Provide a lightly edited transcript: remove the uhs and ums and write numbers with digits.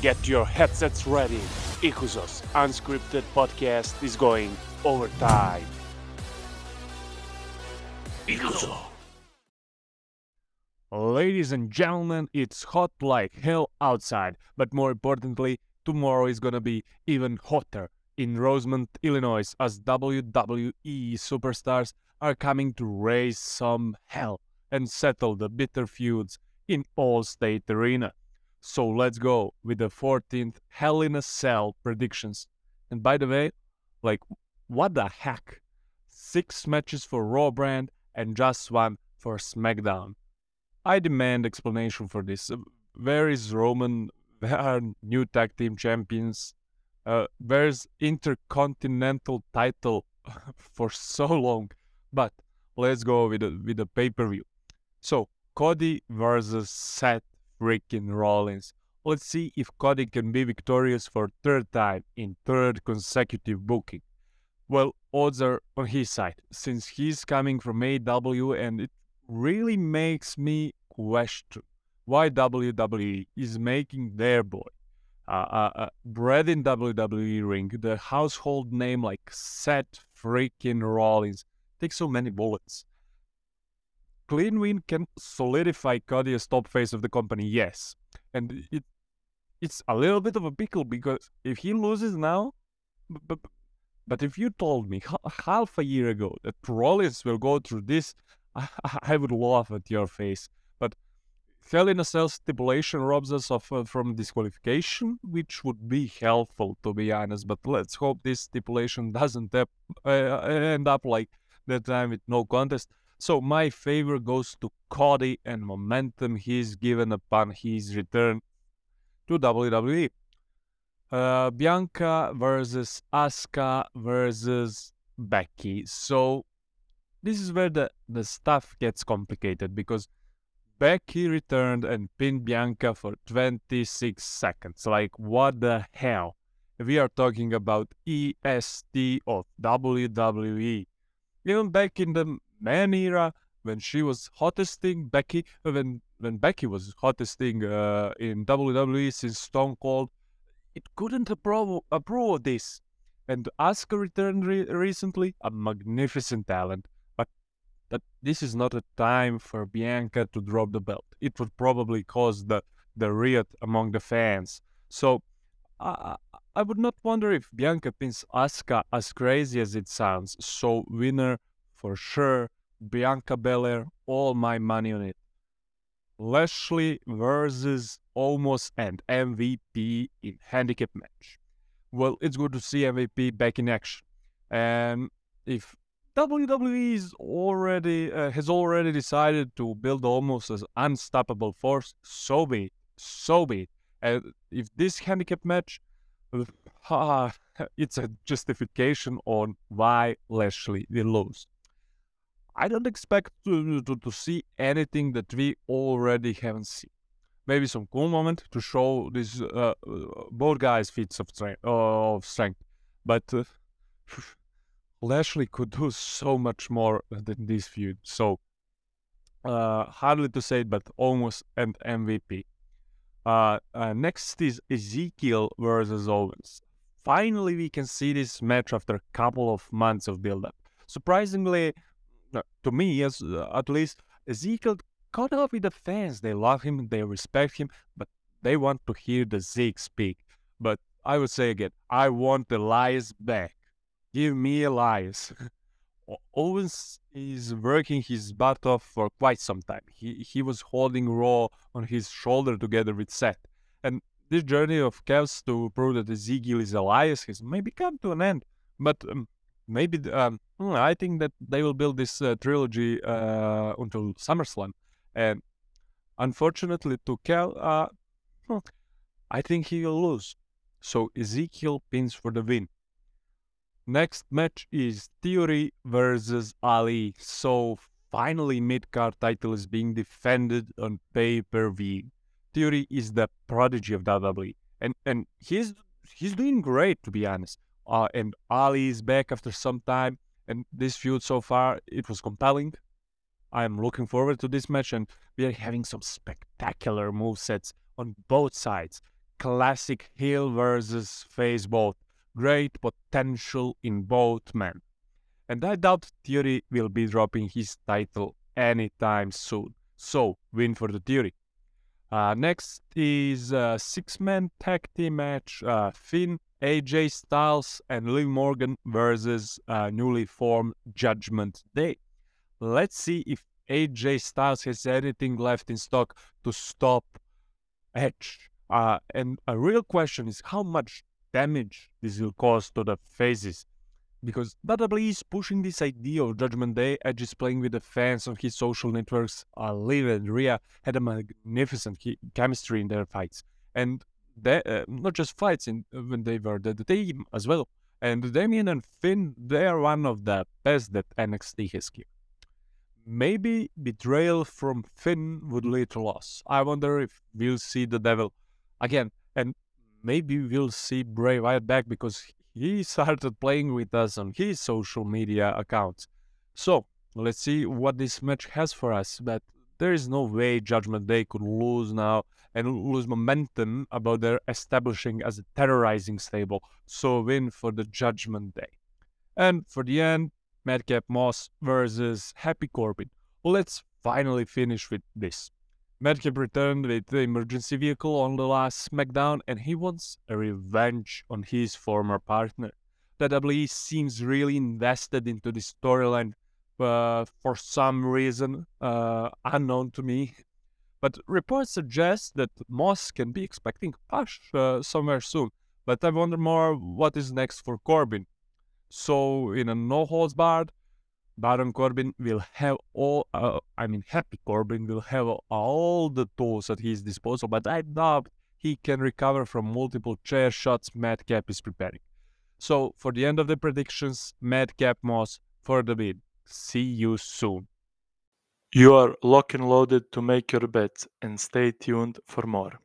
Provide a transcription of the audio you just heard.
Get your headsets ready. IKUSO's Unscripted Podcast is going overtime. IKUSO. Ladies and gentlemen, it's hot like hell outside, but more importantly, tomorrow is gonna be even hotter in Rosemont, Illinois, as WWE superstars are coming to raise some hell and settle the bitter feuds in Allstate Arena. So let's go with the 14th Hell in a Cell predictions. And by the way, what the heck? 6 matches for Raw Brand and just 1 for SmackDown. I demand explanation for this. Where is Roman? Where are new tag team champions? Where's intercontinental title for so long? But let's go with the pay-per-view. So Cody versus Seth Freakin' Rollins. Let's see if Cody can be victorious for 3rd time in 3rd consecutive booking. Well, odds are on his side, since he's coming from AW, and it really makes me question why WWE is making their boy bred in WWE ring, the household name like Seth Freakin' Rollins, take so many bullets. Clean win can solidify Cody as top face of the company, yes. And it's a little bit of a pickle, because if he loses now, but if you told me half a year ago that Rollins will go through this, I would laugh at your face. But Hell in a Cell stipulation robs us from disqualification, which would be helpful, to be honest. But let's hope this stipulation doesn't end up like that time with no contest. So my favor goes to Cody and momentum he's given upon his return to WWE. Bianca versus Asuka versus Becky. So this is where the stuff gets complicated, because Becky returned and pinned Bianca for 26 seconds. Like, what the hell? We are talking about EST of WWE. Even back in the Man era, when she was hottest thing, when Becky was hottest thing in WWE since Stone Cold, it couldn't approve of this. And Asuka returned recently, a magnificent talent. But this is not a time for Bianca to drop the belt. It would probably cause the riot among the fans. So I would not wonder if Bianca pins Asuka, as crazy as it sounds. So winner for sure, Bianca Belair, all my money on it. Lashley versus Omos and MVP in handicap match. Well, it's good to see MVP back in action. And if WWE has already decided to build Omos as unstoppable force, so be it. So be it. And if this handicap match, it's a justification on why Lashley will lose. I don't expect to see anything that we already haven't seen. Maybe some cool moment to show these both guys' feats of strength. But Lashley could do so much more than this feud. So hardly to say it, but almost an MVP. Next is Ezekiel versus Owens. Finally, we can see this match after a couple of months of build-up. Surprisingly, to me, yes, at least, Ezekiel caught up with the fans. They love him, they respect him, but they want to hear the Zeke speak. But I would say again, I want Elias back. Give me Elias. Owens is working his butt off for quite some time. He was holding Raw on his shoulder together with Seth. And this journey of Kev's to prove that Ezekiel is Elias has maybe come to an end. But I think that they will build this trilogy until SummerSlam. And unfortunately to Kel, I think he will lose. So Ezekiel pins for the win. Next match is Theory versus Ali. So finally mid-card title is being defended on pay-per-view. Theory is the prodigy of WWE. And he's doing great, to be honest. And Ali is back after some time, and this feud so far, it was compelling. I'm looking forward to this match, and we are having some spectacular movesets on both sides. classic heel versus face both. Great potential in both men. And I doubt Theory will be dropping his title anytime soon. So, win for the Theory. Next is a six-man tag team match. Finn, AJ Styles and Liv Morgan versus newly formed Judgment Day. Let's see if AJ Styles has anything left in stock to stop Edge. And a real question is how much damage this will cause to the faces. Because WWE is pushing this idea of Judgment Day. Edge is playing with the fans on his social networks. Liv and Rhea had a magnificent chemistry in their fights. And they, not just fights when they were the team as well. And Damian and Finn, they are one of the best that NXT has given. Maybe betrayal from Finn would lead to loss. I wonder if we'll see the devil again. And maybe we'll see Bray Wyatt back because he started playing with us on his social media accounts. So, let's see what this match has for us. But there is no way Judgment Day could lose now and lose momentum about their establishing as a terrorizing stable. So, win for the Judgment Day. And for the end, Madcap Moss versus Happy Corbin. Let's finally finish with this. Madcap returned with the emergency vehicle on the last SmackDown and he wants a revenge on his former partner. The WWE seems really invested into this storyline for some reason unknown to me. But reports suggest that Moss can be expecting a push somewhere soon. But I wonder more what is next for Corbin. So, in a no-holds-barred, Baron Corbin will have all, Happy Corbin will have all the tools at his disposal, but I doubt he can recover from multiple chair shots Madcap is preparing. So, for the end of the predictions, Madcap Moss for the win. See you soon. You are locked and loaded to make your bets, and stay tuned for more.